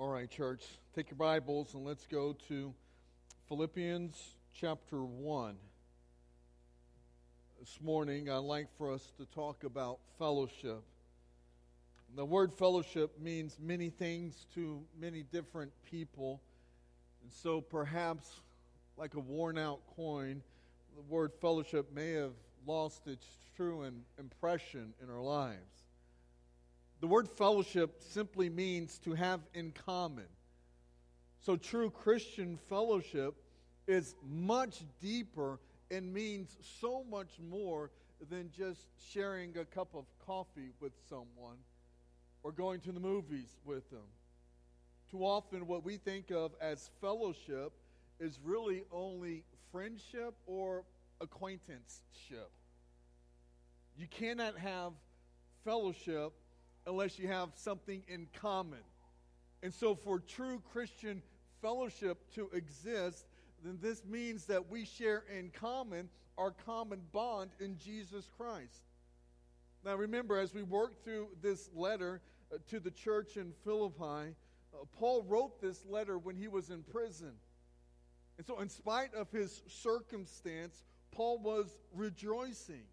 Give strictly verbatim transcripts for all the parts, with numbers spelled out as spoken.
All right, church, take your Bibles and let's go to Philippians chapter one. This morning, I'd like for us to talk about fellowship. The word fellowship means many things to many different people. And so perhaps, like a worn-out coin, the word fellowship may have lost its true impression in our lives. The word fellowship simply means to have in common. So true Christian fellowship is much deeper and means so much more than just sharing a cup of coffee with someone or going to the movies with them. Too often what we think of as fellowship is really only friendship or acquaintanceship. You cannot have fellowship unless you have something in common. And so for true Christian fellowship to exist, then this means that we share in common our common bond in Jesus Christ. Now remember, as we work through this letter uh, to the church in Philippi, uh, Paul wrote this letter when he was in prison. And so in spite of his circumstance, Paul was rejoicing.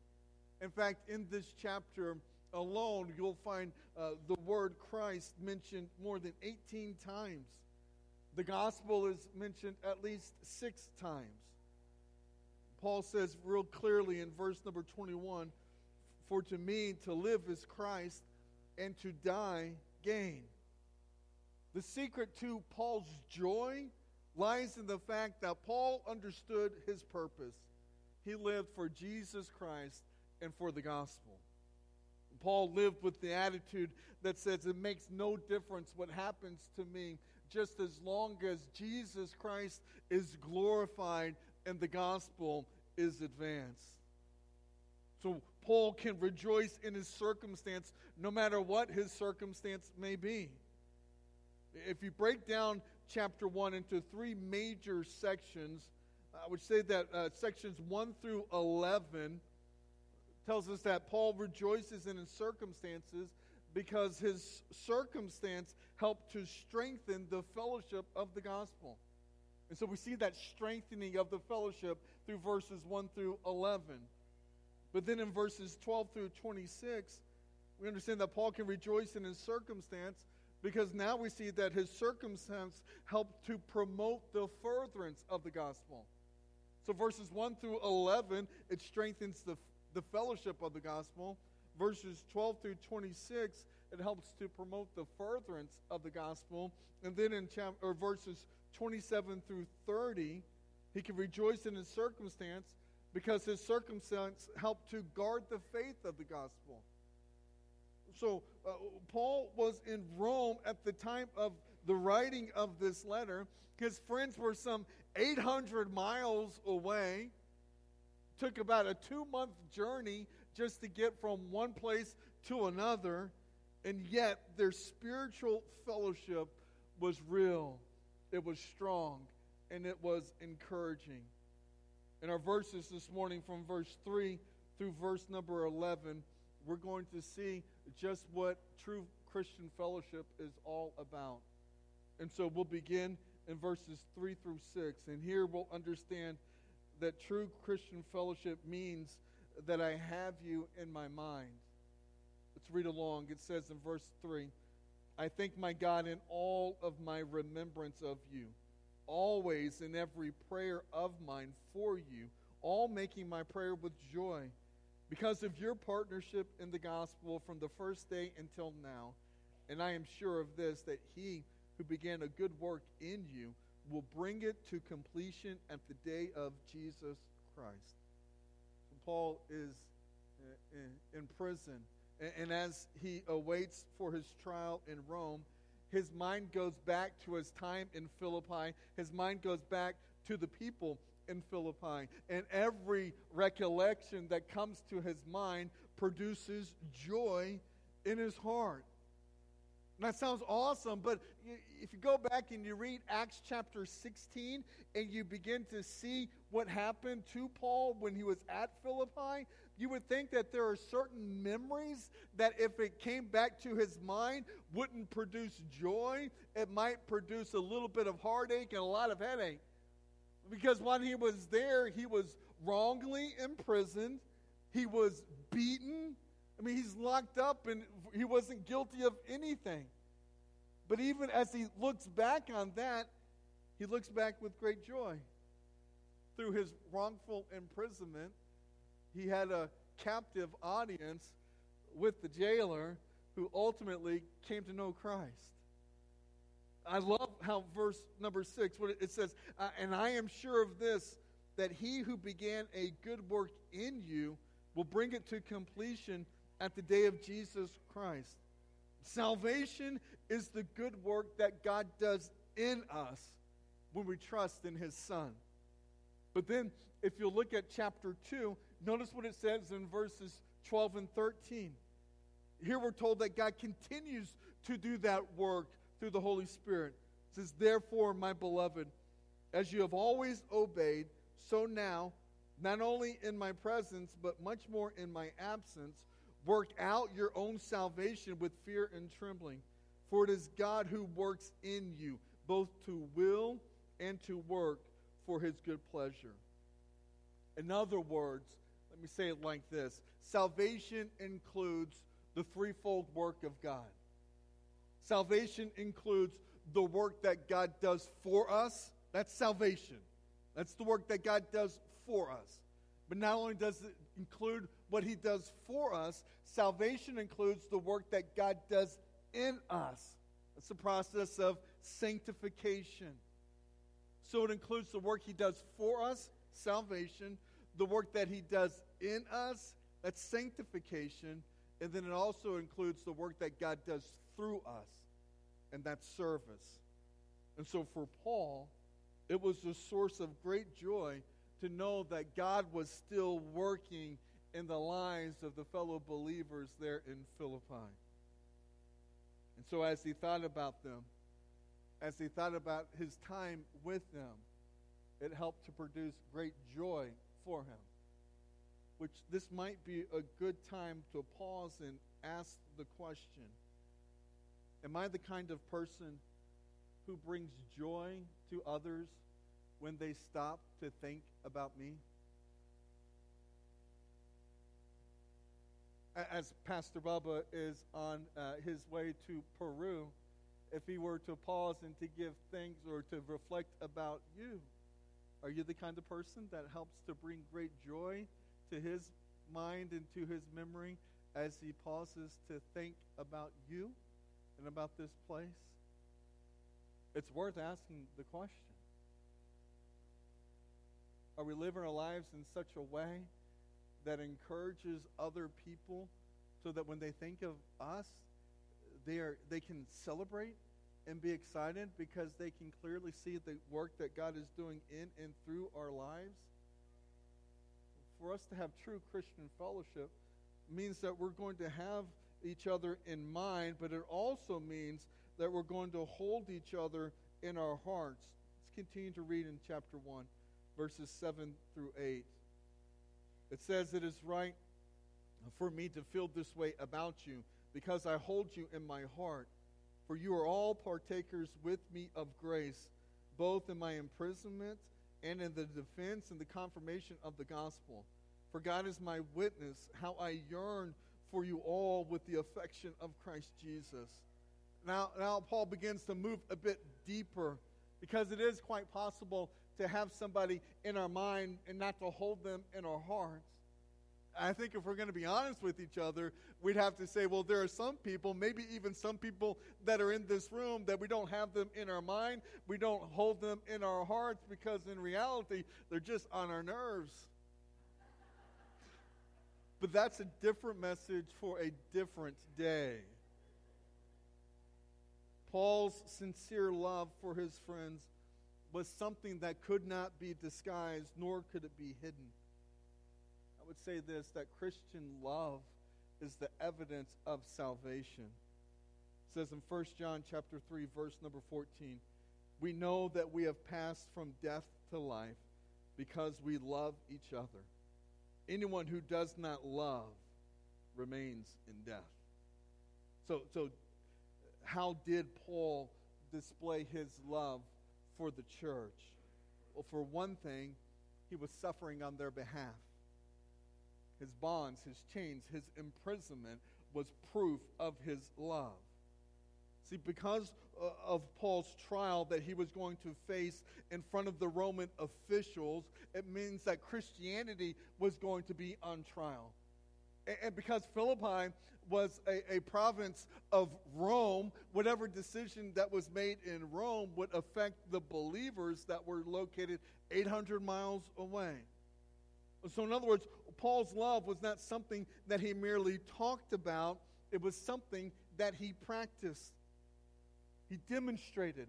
In fact, in this chapter alone, you'll find uh, the word Christ mentioned more than eighteen times. The gospel is mentioned at least six times. Paul says real clearly in verse number twenty-one, "For to me to live is Christ, and to die gain." The secret to Paul's joy lies in the fact that Paul understood his purpose. He lived for Jesus Christ and for the gospel. Paul lived with the attitude that says it makes no difference what happens to me, just as long as Jesus Christ is glorified and the gospel is advanced. So Paul can rejoice in his circumstance, no matter what his circumstance may be. If you break down chapter one into three major sections, I would say that uh, sections one through eleven tells us that Paul rejoices in his circumstances because his circumstance helped to strengthen the fellowship of the gospel. And so we see that strengthening of the fellowship through verses one through eleven. But then in verses twelve through twenty-six, we understand that Paul can rejoice in his circumstance because now we see that his circumstance helped to promote the furtherance of the gospel. So verses one through eleven, it strengthens the the fellowship of the gospel. Verses twelve through twenty-six, it helps to promote the furtherance of the gospel. And then in chapter, or verses twenty-seven through thirty, he can rejoice in his circumstance because his circumstance helped to guard the faith of the gospel. So uh, Paul was in Rome at the time of the writing of this letter. His friends were some eight hundred miles away. Took about a two-month journey just to get from one place to another, and yet their spiritual fellowship was real, it was strong, and it was encouraging. In our verses this morning, from verse three through verse number eleven, we're going to see just what true Christian fellowship is all about. And so we'll begin in verses three through six, and here we'll understand that true Christian fellowship means that I have you in my mind. Let's read along. It says in verse three, "I thank my God in all of my remembrance of you, always in every prayer of mine for you, all making my prayer with joy, because of your partnership in the gospel from the first day until now. And I am sure of this, that he who began a good work in you will bring it to completion at the day of Jesus Christ." Paul is in prison, and as he awaits for his trial in Rome, his mind goes back to his time in Philippi. His mind goes back to the people in Philippi, and every recollection that comes to his mind produces joy in his heart. And that sounds awesome, but if you go back and you read Acts chapter sixteen and you begin to see what happened to Paul when he was at Philippi, You would think that there are certain memories that if it came back to his mind wouldn't produce joy. It might produce a little bit of heartache and a lot of headache. Because when he was there, he was wrongly imprisoned. He was beaten. I mean, he's locked up and he wasn't guilty of anything. But even as he looks back on that, he looks back with great joy. Through his wrongful imprisonment, he had a captive audience with the jailer who ultimately came to know Christ. I love how verse number six, what it says, and I am sure of this, that he who began a good work in you will bring it to completion at the day of Jesus Christ. Salvation is the good work that God does in us when we trust in his Son. But then, if you look at chapter two, notice what it says in verses twelve and thirteen. Here we're told that God continues to do that work through the Holy Spirit. It says, therefore, my beloved, as you have always obeyed, so now, not only in my presence, but much more in my absence, work out your own salvation with fear and trembling. For it is God who works in you, both to will and to work for his good pleasure. In other words, let me say it like this. Salvation includes the threefold work of God. Salvation includes the work that God does for us. That's salvation. That's the work that God does for us. But not only does it include what he does for us, salvation includes the work that God does in us. It's the process of sanctification. So it includes the work he does for us, salvation, the work that he does in us, that's sanctification, and then it also includes the work that God does through us, and that's service. And so for Paul, it was a source of great joy to know that God was still working in the lives of the fellow believers there in Philippi. And so as he thought about them, as he thought about his time with them, it helped to produce great joy for him, which this might be a good time to pause and ask the question, am I the kind of person who brings joy to others when they stop to think about me? As Pastor Bubba is on uh, his way to Peru, if he were to pause and to give thanks or to reflect about you, are you the kind of person that helps to bring great joy to his mind and to his memory as he pauses to think about you and about this place? It's worth asking the question. Are we living our lives in such a way that encourages other people so that when they think of us, they are they can celebrate and be excited because they can clearly see the work that God is doing in and through our lives? For us to have true Christian fellowship means that we're going to have each other in mind, but it also means that we're going to hold each other in our hearts. Let's continue to read in chapter one, verses seven through eight. It says, it is right for me to feel this way about you, because I hold you in my heart. For you are all partakers with me of grace, both in my imprisonment and in the defense and the confirmation of the gospel. For God is my witness, how I yearn for you all with the affection of Christ Jesus. Now, now Paul begins to move a bit deeper, because it is quite possible to have somebody in our mind and not to hold them in our hearts. I think if we're going to be honest with each other, we'd have to say, well, there are some people, maybe even some people that are in this room, that we don't have them in our mind. We don't hold them in our hearts because in reality, they're just on our nerves. But that's a different message for a different day. Paul's sincere love for his friends was something that could not be disguised, nor could it be hidden. I would say this, that Christian love is the evidence of salvation. It says in First John chapter three, verse number fourteen, we know that we have passed from death to life because we love each other. Anyone who does not love remains in death. So, so how did Paul display his love for the church? Well, for one thing, he was suffering on their behalf. His bonds, his chains, his imprisonment was proof of his love. See, because of Paul's trial that he was going to face in front of the Roman officials, it means that Christianity was going to be on trial. And because Philippi was a, a province of Rome, whatever decision that was made in Rome would affect the believers that were located eight hundred miles away. So in other words, Paul's love was not something that he merely talked about. It was something that he practiced. He demonstrated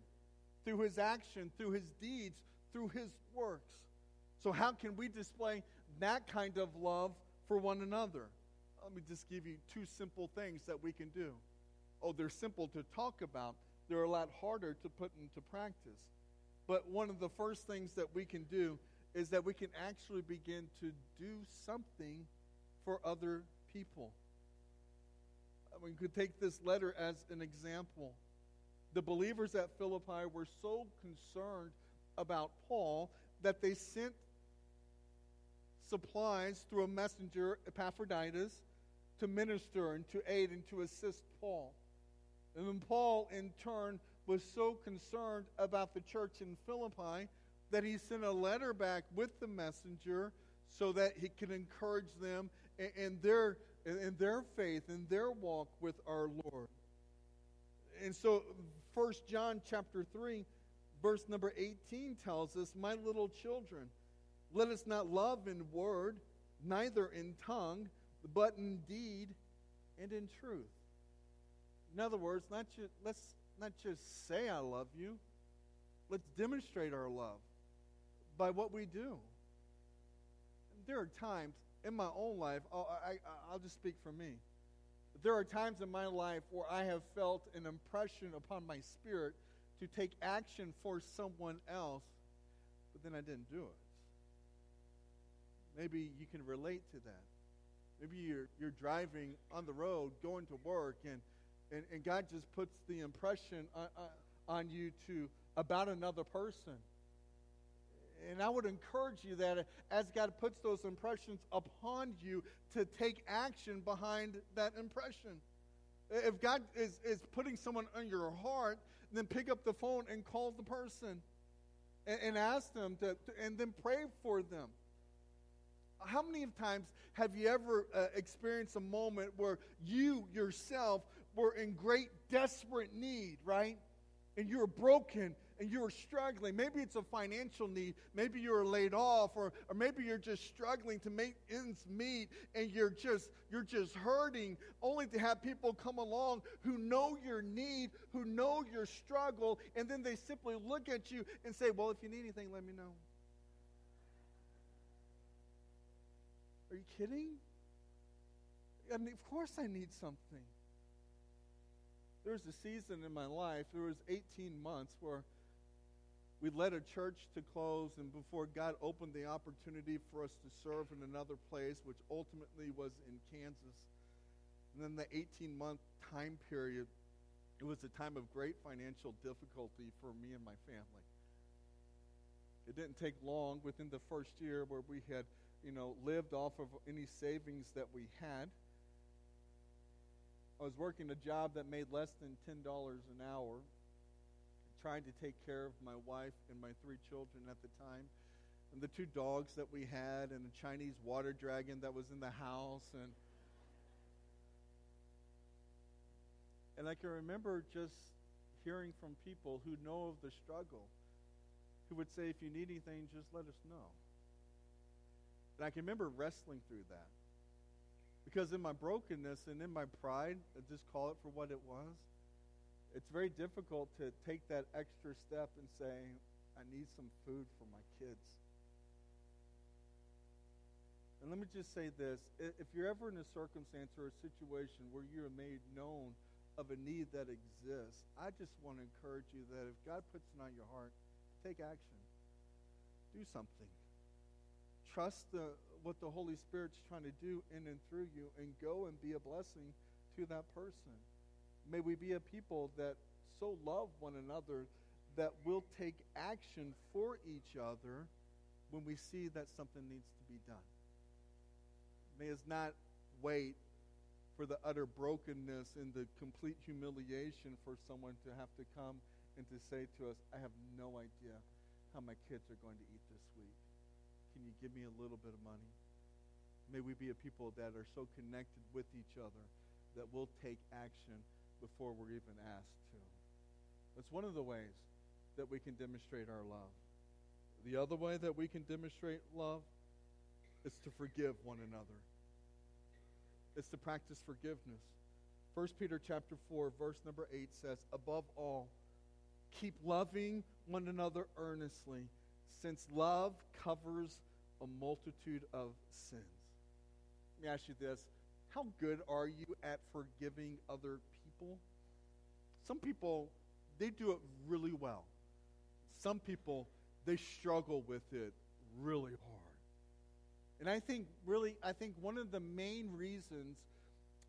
through his action, through his deeds, through his works. So how can we display that kind of love for one another? Let me just give you two simple things that we can do. Oh, they're simple to talk about. They're a lot harder to put into practice. But one of the first things that we can do is that we can actually begin to do something for other people. We could take this letter as an example. The believers at Philippi were so concerned about Paul that they sent supplies through a messenger, Epaphroditus, to minister and to aid and to assist Paul. And then Paul, in turn, was so concerned about the church in Philippi that he sent a letter back with the messenger so that he could encourage them in, in their in their faith, in their walk with our Lord. And so First John chapter three, verse number eighteen tells us, "My little children, let us not love in word, neither in tongue, but in deed and in truth." In other words, not just, let's not just say I love you. Let's demonstrate our love by what we do. There are times in my own life, I'll, I, I'll just speak for me. There are times in my life where I have felt an impression upon my spirit to take action for someone else, but then I didn't do it. Maybe you can relate to that. Maybe you're, you're driving on the road, going to work, and, and, and God just puts the impression on, on you to about another person. And I would encourage you that as God puts those impressions upon you, to take action behind that impression. If God is, is putting someone on your heart, then pick up the phone and call the person and, and ask them to, to, and then pray for them. How many times have you ever uh, experienced a moment where you yourself were in great desperate need, right? And you're broken and you're struggling. Maybe it's a financial need. Maybe you're laid off, or, or maybe you're just struggling to make ends meet, and you're just you're just hurting, only to have people come along who know your need, who know your struggle, and then they simply look at you and say, "Well, if you need anything, let me know." Are you kidding? I mean, of course I need something. There was a season in my life, there was eighteen months where we led a church to close, and before God opened the opportunity for us to serve in another place, which ultimately was in Kansas. And then the eighteen-month time period, it was a time of great financial difficulty for me and my family. It didn't take long within the first year where we had, you know, lived off of any savings that we had. I was working a job that made less than ten dollars an hour, trying to take care of my wife and my three children at the time, and the two dogs that we had, and a Chinese water dragon that was in the house. And, and I can remember just hearing from people who know of the struggle, who would say, "If you need anything, just let us know." And I can remember wrestling through that. Because in my brokenness and in my pride, I just call it for what it was, it's very difficult to take that extra step and say, "I need some food for my kids." And let me just say this. If you're ever in a circumstance or a situation where you're made known of a need that exists, I just want to encourage you that if God puts it on your heart, take action. Do something. Trust the, what the Holy Spirit's trying to do in and through you, and go and be a blessing to that person. May we be a people that so love one another that will take action for each other when we see that something needs to be done. May us not wait for the utter brokenness and the complete humiliation for someone to have to come and to say to us, I have no idea how my kids are going to eat this week. Can you give me a little bit of money? May we be a people that are so connected with each other that we'll take action before we're even asked to. That's one of the ways that we can demonstrate our love. The other way that we can demonstrate love is to forgive one another. It's to practice forgiveness. First Peter chapter four, verse number eight says, above all, keep loving one another earnestly, since love covers a multitude of sins. Let me ask you this. How good are you at forgiving other people? Some people, they do it really well. Some people, they struggle with it really hard. And I think really, I think one of the main reasons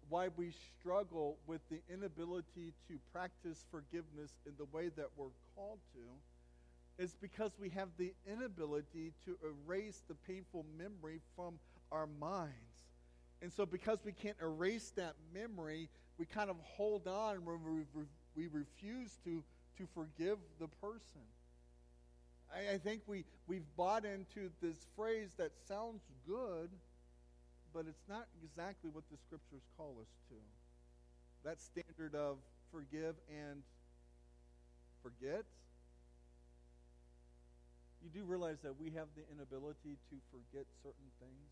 why we struggle with the inability to practice forgiveness in the way that we're called to is because we have the inability to erase the painful memory from our minds. And so because we can't erase that memory, we kind of hold on when we refuse to, to forgive the person. I, I think we, we've bought into this phrase that sounds good, but it's not exactly what the Scriptures call us to. That standard of forgive and forget. You do realize that we have the inability to forget certain things.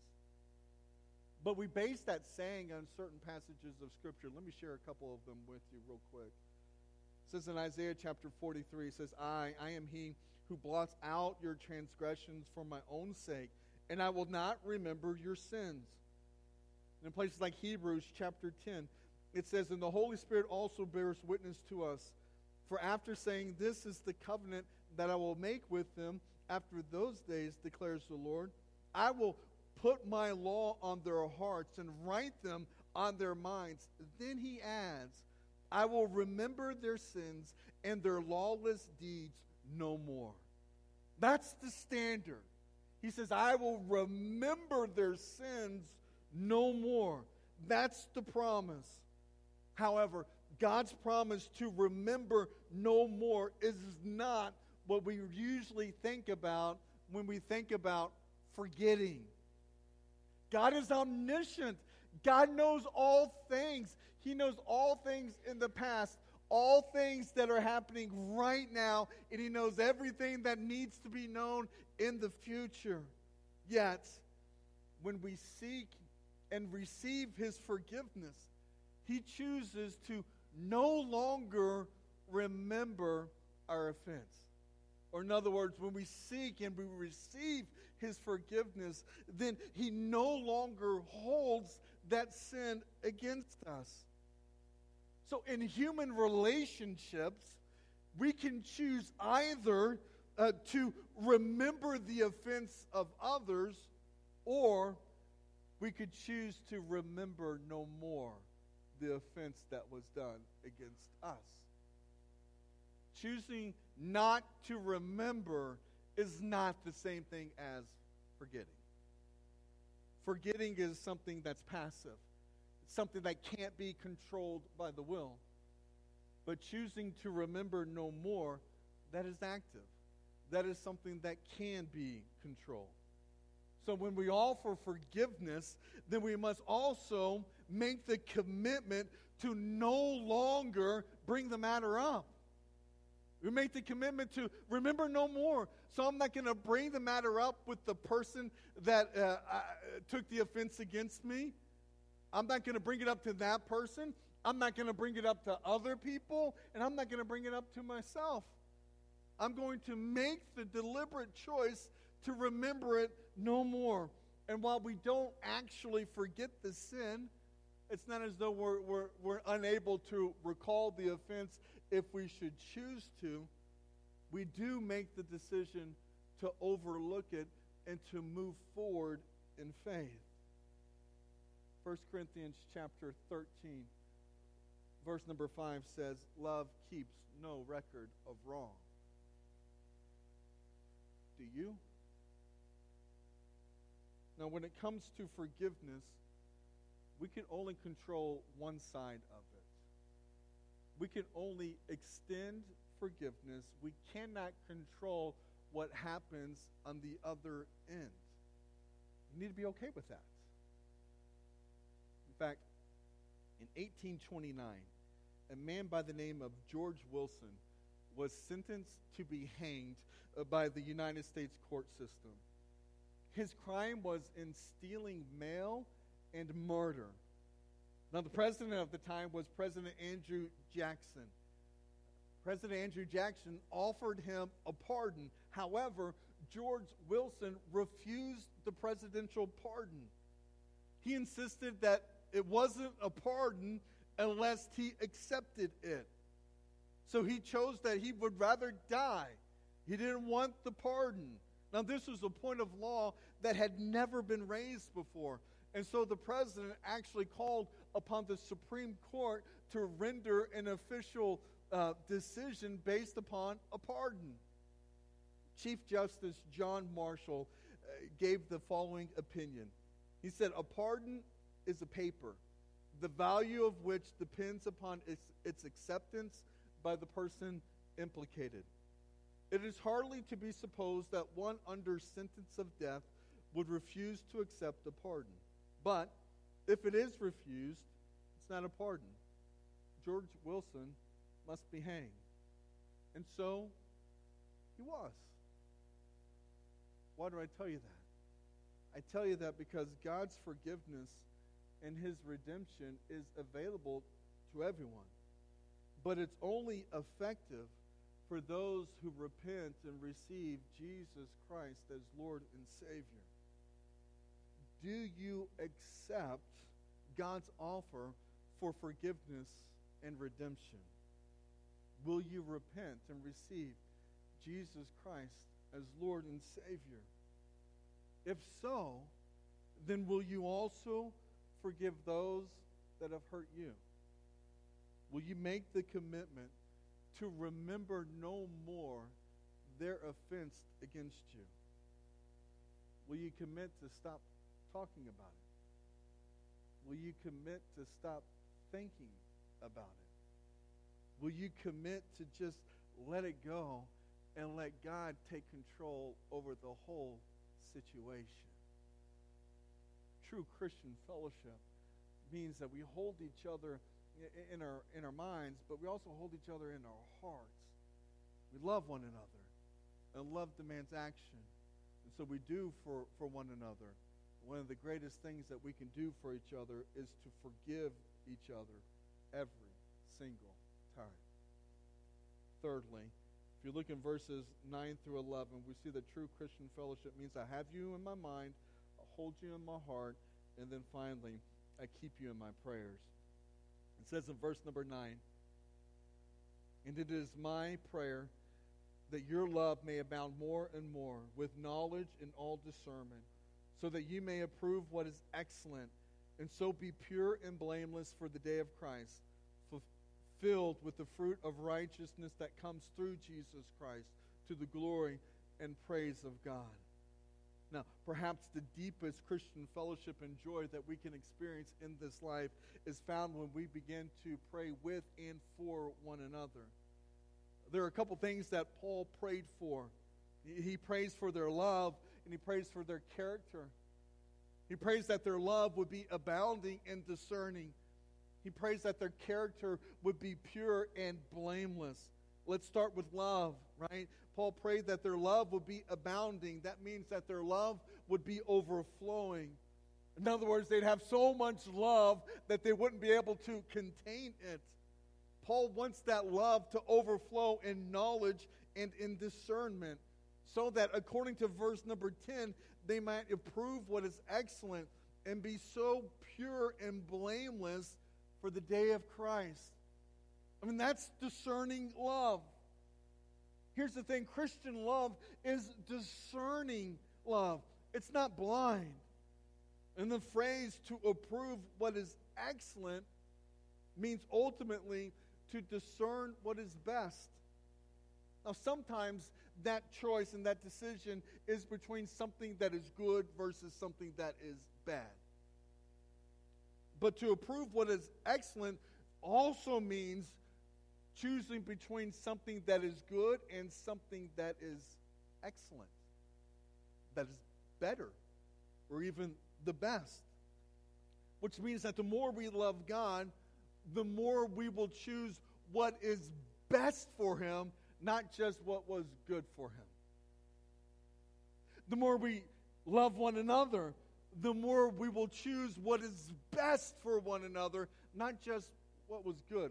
But we base that saying on certain passages of Scripture. Let me share a couple of them with you real quick. It says in Isaiah chapter forty-three, it says, I, I am he who blots out your transgressions for my own sake, and I will not remember your sins. And in places like Hebrews chapter ten, it says, and the Holy Spirit also bears witness to us. For after saying, this is the covenant that I will make with them after those days, declares the Lord, I will put my law on their hearts and write them on their minds. Then he adds, I will remember their sins and their lawless deeds no more. That's the standard. He says, I will remember their sins no more. That's the promise. However, God's promise to remember no more is not what we usually think about when we think about forgetting. God is omniscient. God knows all things. He knows all things in the past, all things that are happening right now, and he knows everything that needs to be known in the future. Yet, when we seek and receive his forgiveness, he chooses to no longer remember our offense. Or in other words, when we seek and we receive his forgiveness, then he no longer holds that sin against us. So in human relationships, we can choose either uh, to remember the offense of others, or we could choose to remember no more the offense that was done against us. Choosing not to remember is not the same thing as forgetting. Forgetting is something that's passive. It's something that can't be controlled by the will. But choosing to remember no more, that is active. That is something that can be controlled. So when we offer forgiveness, then we must also make the commitment to no longer bring the matter up. We make the commitment to remember no more. So I'm not going to bring the matter up with the person that uh, I, took the offense against me. I'm not going to bring it up to that person. I'm not going to bring it up to other people. And I'm not going to bring it up to myself. I'm going to make the deliberate choice to remember it no more. And while we don't actually forget the sin, it's not as though we're, we're, we're unable to recall the offense if we should choose to. We do make the decision to overlook it and to move forward in faith. First Corinthians chapter thirteen, verse number five says, love keeps no record of wrong. Do you? Now, when it comes to forgiveness, we can only control one side of it. We can only extend forgiveness. We cannot control what happens on the other end. You need to be okay with that. In fact, in eighteen twenty-nine, a man by the name of George Wilson was sentenced to be hanged by the United States court system. His crime was in stealing mail and murder. Now, the president of the time was President Andrew Jackson. President Andrew Jackson offered him a pardon. However, George Wilson refused the presidential pardon. He insisted that it wasn't a pardon unless he accepted it. So he chose that he would rather die. He didn't want the pardon. Now, this was a point of law that had never been raised before. And so the president actually called upon the Supreme Court to render an official uh, decision based upon a pardon. Chief Justice John Marshall uh, gave the following opinion. He said, a pardon is a paper, the value of which depends upon its, its acceptance by the person implicated. It is hardly to be supposed that one under sentence of death would refuse to accept a pardon. But if it is refused, it's not a pardon. George Wilson must be hanged. And so he was. Why do I tell you that? I tell you that because God's forgiveness and his redemption is available to everyone. But it's only effective for those who repent and receive Jesus Christ as Lord and Savior. Do you accept God's offer for forgiveness and redemption? Will you repent and receive Jesus Christ as Lord and Savior? If so, then will you also forgive those that have hurt you? Will you make the commitment to remember no more their offense against you? Will you commit to stop talking about it? Will you commit to stop thinking about it? Will you commit to just let it go and let God take control over the whole situation? True Christian fellowship means that we hold each other in our in our minds, but we also hold each other in our hearts. We love one another, and love demands action, and so we do for, for one another. One of the greatest things that we can do for each other is to forgive each other every single time. Thirdly, if you look in verses nine through eleven, we see that true Christian fellowship means I have you in my mind, I hold you in my heart, and then finally, I keep you in my prayers. It says in verse number nine, and it is my prayer that your love may abound more and more with knowledge and all discernment, so that you may approve what is excellent, and so be pure and blameless for the day of Christ, filled with the fruit of righteousness that comes through Jesus Christ to the glory and praise of God. Now, perhaps the deepest Christian fellowship and joy that we can experience in this life is found when we begin to pray with and for one another. There are a couple things that Paul prayed for. He prays for their love, and he prays for their character. He prays that their love would be abounding and discerning. He prays that their character would be pure and blameless. Let's start with love, right? Paul prayed that their love would be abounding. That means that their love would be overflowing. In other words, they'd have so much love that they wouldn't be able to contain it. Paul wants that love to overflow in knowledge and in discernment, so that according to verse number ten, they might approve what is excellent and be so pure and blameless for the day of Christ. I mean, that's discerning love. Here's the thing, Christian love is discerning love. It's not blind. And the phrase to approve what is excellent means ultimately to discern what is best. Now, sometimes that choice and that decision is between something that is good versus something that is bad. But to approve what is excellent also means choosing between something that is good and something that is excellent, that is better, or even the best. Which means that the more we love God, the more we will choose what is best for Him, not just what was good for Him. The more we love one another, the more we will choose what is best for one another, not just what was good.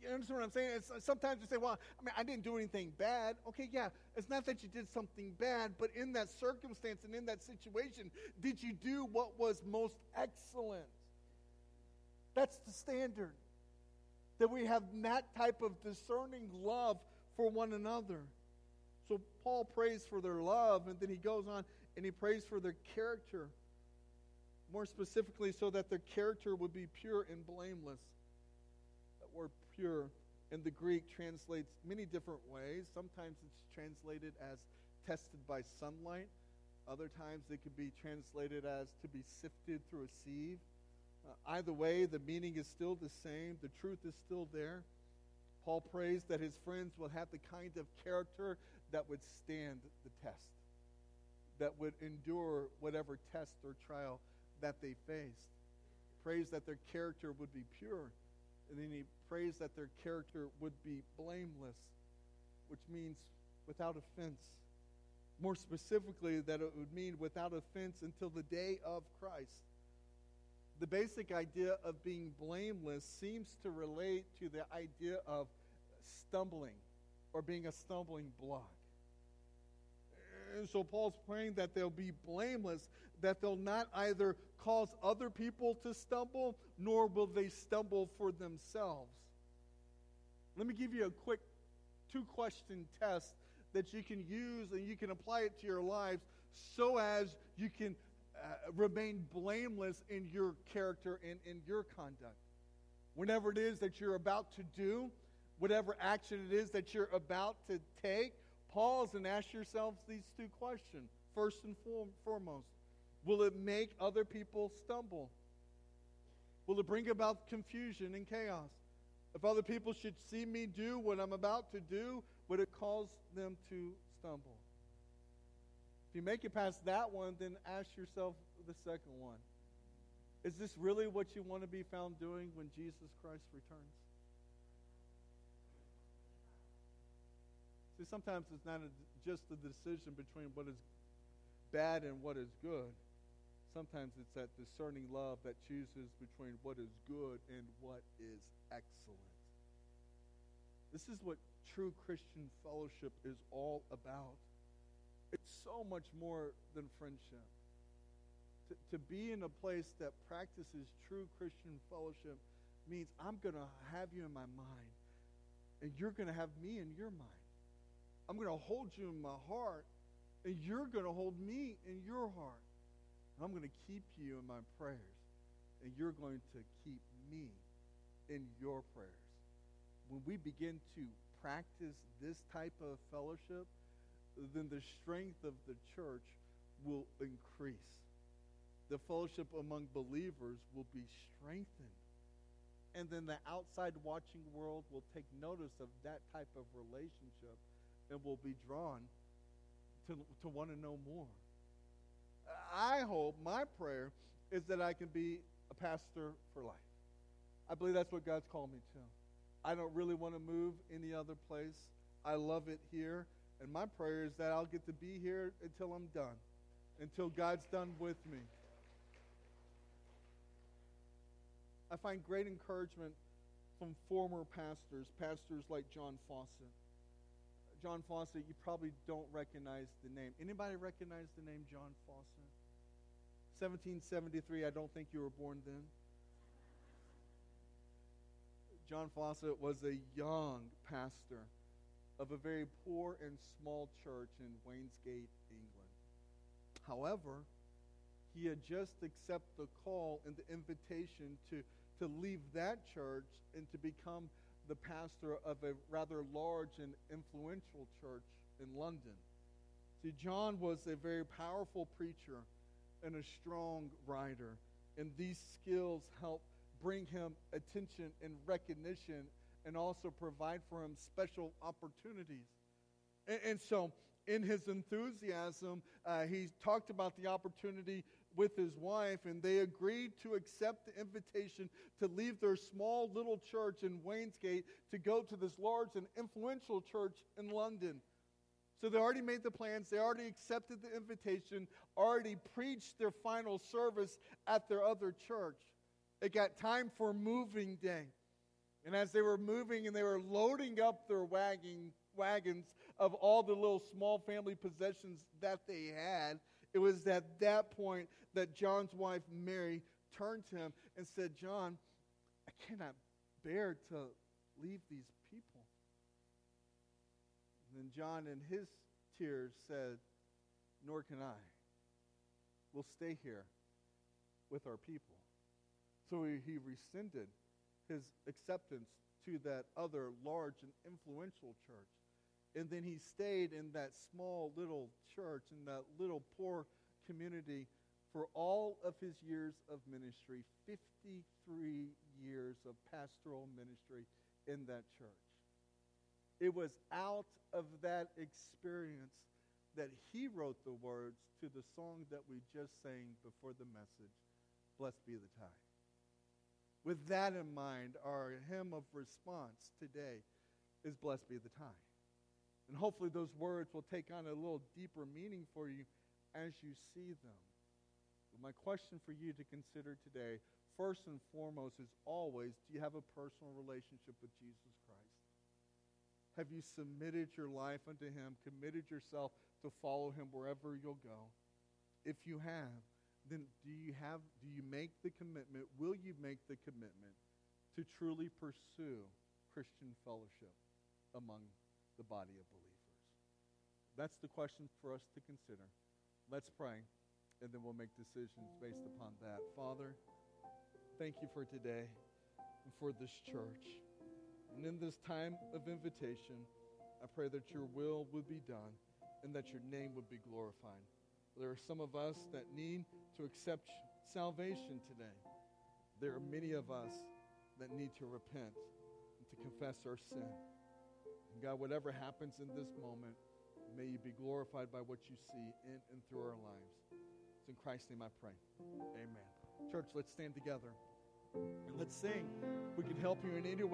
You understand what I'm saying? It's, sometimes you say, well, I mean, I didn't do anything bad. Okay, yeah, it's not that you did something bad, but in that circumstance and in that situation, did you do what was most excellent? That's the standard, that we have that type of discerning love for one another. So Paul prays for their love, and then he goes on and he prays for their character, more specifically so that their character would be pure and blameless. That word pure in the Greek translates many different ways. Sometimes it's translated as tested by sunlight. Other times it could be translated as to be sifted through a sieve. Uh, either way, the meaning is still the same. The truth is still there. Paul prays that his friends will have the kind of character that would stand the test, that would endure whatever test or trial that they faced. Prays that their character would be pure. And then he prays that their character would be blameless, which means without offense. More specifically, that it would mean without offense until the day of Christ. The basic idea of being blameless seems to relate to the idea of stumbling or being a stumbling block. And so Paul's praying that they'll be blameless, that they'll not either cause other people to stumble, nor will they stumble for themselves. Let me give you a quick two-question test that you can use and you can apply it to your lives so as you can Uh, remain blameless in your character and in your conduct. Whenever it is that you're about to do, whatever action it is that you're about to take, pause and ask yourselves these two questions. First and foremost, will it make other people stumble? Will it bring about confusion and chaos? If other people should see me do what I'm about to do, would it cause them to stumble? If you make it past that one, then ask yourself the second one. Is this really what you want to be found doing when Jesus Christ returns? See, sometimes it's not a, just the decision between what is bad and what is good. Sometimes it's that discerning love that chooses between what is good and what is excellent. This is what true Christian fellowship is all about. It's so much more than friendship. To, to be in a place that practices true Christian fellowship means I'm going to have you in my mind, and you're going to have me in your mind. I'm going to hold you in my heart, and you're going to hold me in your heart. And I'm going to keep you in my prayers, and you're going to keep me in your prayers. When we begin to practice this type of fellowship, then the strength of the church will increase. The fellowship among believers will be strengthened. And then the outside watching world will take notice of that type of relationship and will be drawn to, to want to know more. I hope, my prayer, is that I can be a pastor for life. I believe that's what God's called me to. I don't really want to move any other place. I love it here. And my prayer is that I'll get to be here until I'm done, until God's done with me. I find great encouragement from former pastors, pastors like John Fawcett. John Fawcett, you probably don't recognize the name. Anybody recognize the name John Fawcett? seventeen seventy-three, I don't think you were born then. John Fawcett was a young pastor of a very poor and small church in Wainsgate, England. However, he had just accepted the call and the invitation to, to leave that church and to become the pastor of a rather large and influential church in London. See, John was a very powerful preacher and a strong writer, and these skills helped bring him attention and recognition and also provide for him special opportunities. And, and so in his enthusiasm, uh, he talked about the opportunity with his wife, and they agreed to accept the invitation to leave their small little church in Wainsgate to go to this large and influential church in London. So they already made the plans, they already accepted the invitation, already preached their final service at their other church. It got time for moving day. And as they were moving and they were loading up their wagon, wagons of all the little small family possessions that they had, it was at that point that John's wife, Mary, turned to him and said, "John, I cannot bear to leave these people." And then John, in his tears, said, "Nor can I. We'll stay here with our people." So he rescinded his acceptance to that other large and influential church. And then he stayed in that small little church, in that little poor community, for all of his years of ministry, fifty-three years of pastoral ministry in that church. It was out of that experience that he wrote the words to the song that we just sang before the message, "Blessed Be the Tide." With that in mind, our hymn of response today is "Blessed Be the Tide." And hopefully those words will take on a little deeper meaning for you as you see them. But my question for you to consider today, first and foremost, is always, do you have a personal relationship with Jesus Christ? Have you submitted your life unto him, committed yourself to follow him wherever you'll go? If you have, then do you have, do you make the commitment, will you make the commitment to truly pursue Christian fellowship among the body of believers? That's the question for us to consider. Let's pray, and then we'll make decisions based upon that. Father, thank you for today and for this church. And in this time of invitation, I pray that your will would be done and that your name would be glorified. There are some of us that need to accept salvation today. There are many of us that need to repent and to confess our sin. And God, whatever happens in this moment, may you be glorified by what you see in and through our lives. It's in Christ's name I pray. Amen. Church, let's stand together and let's sing. We can help you in any way.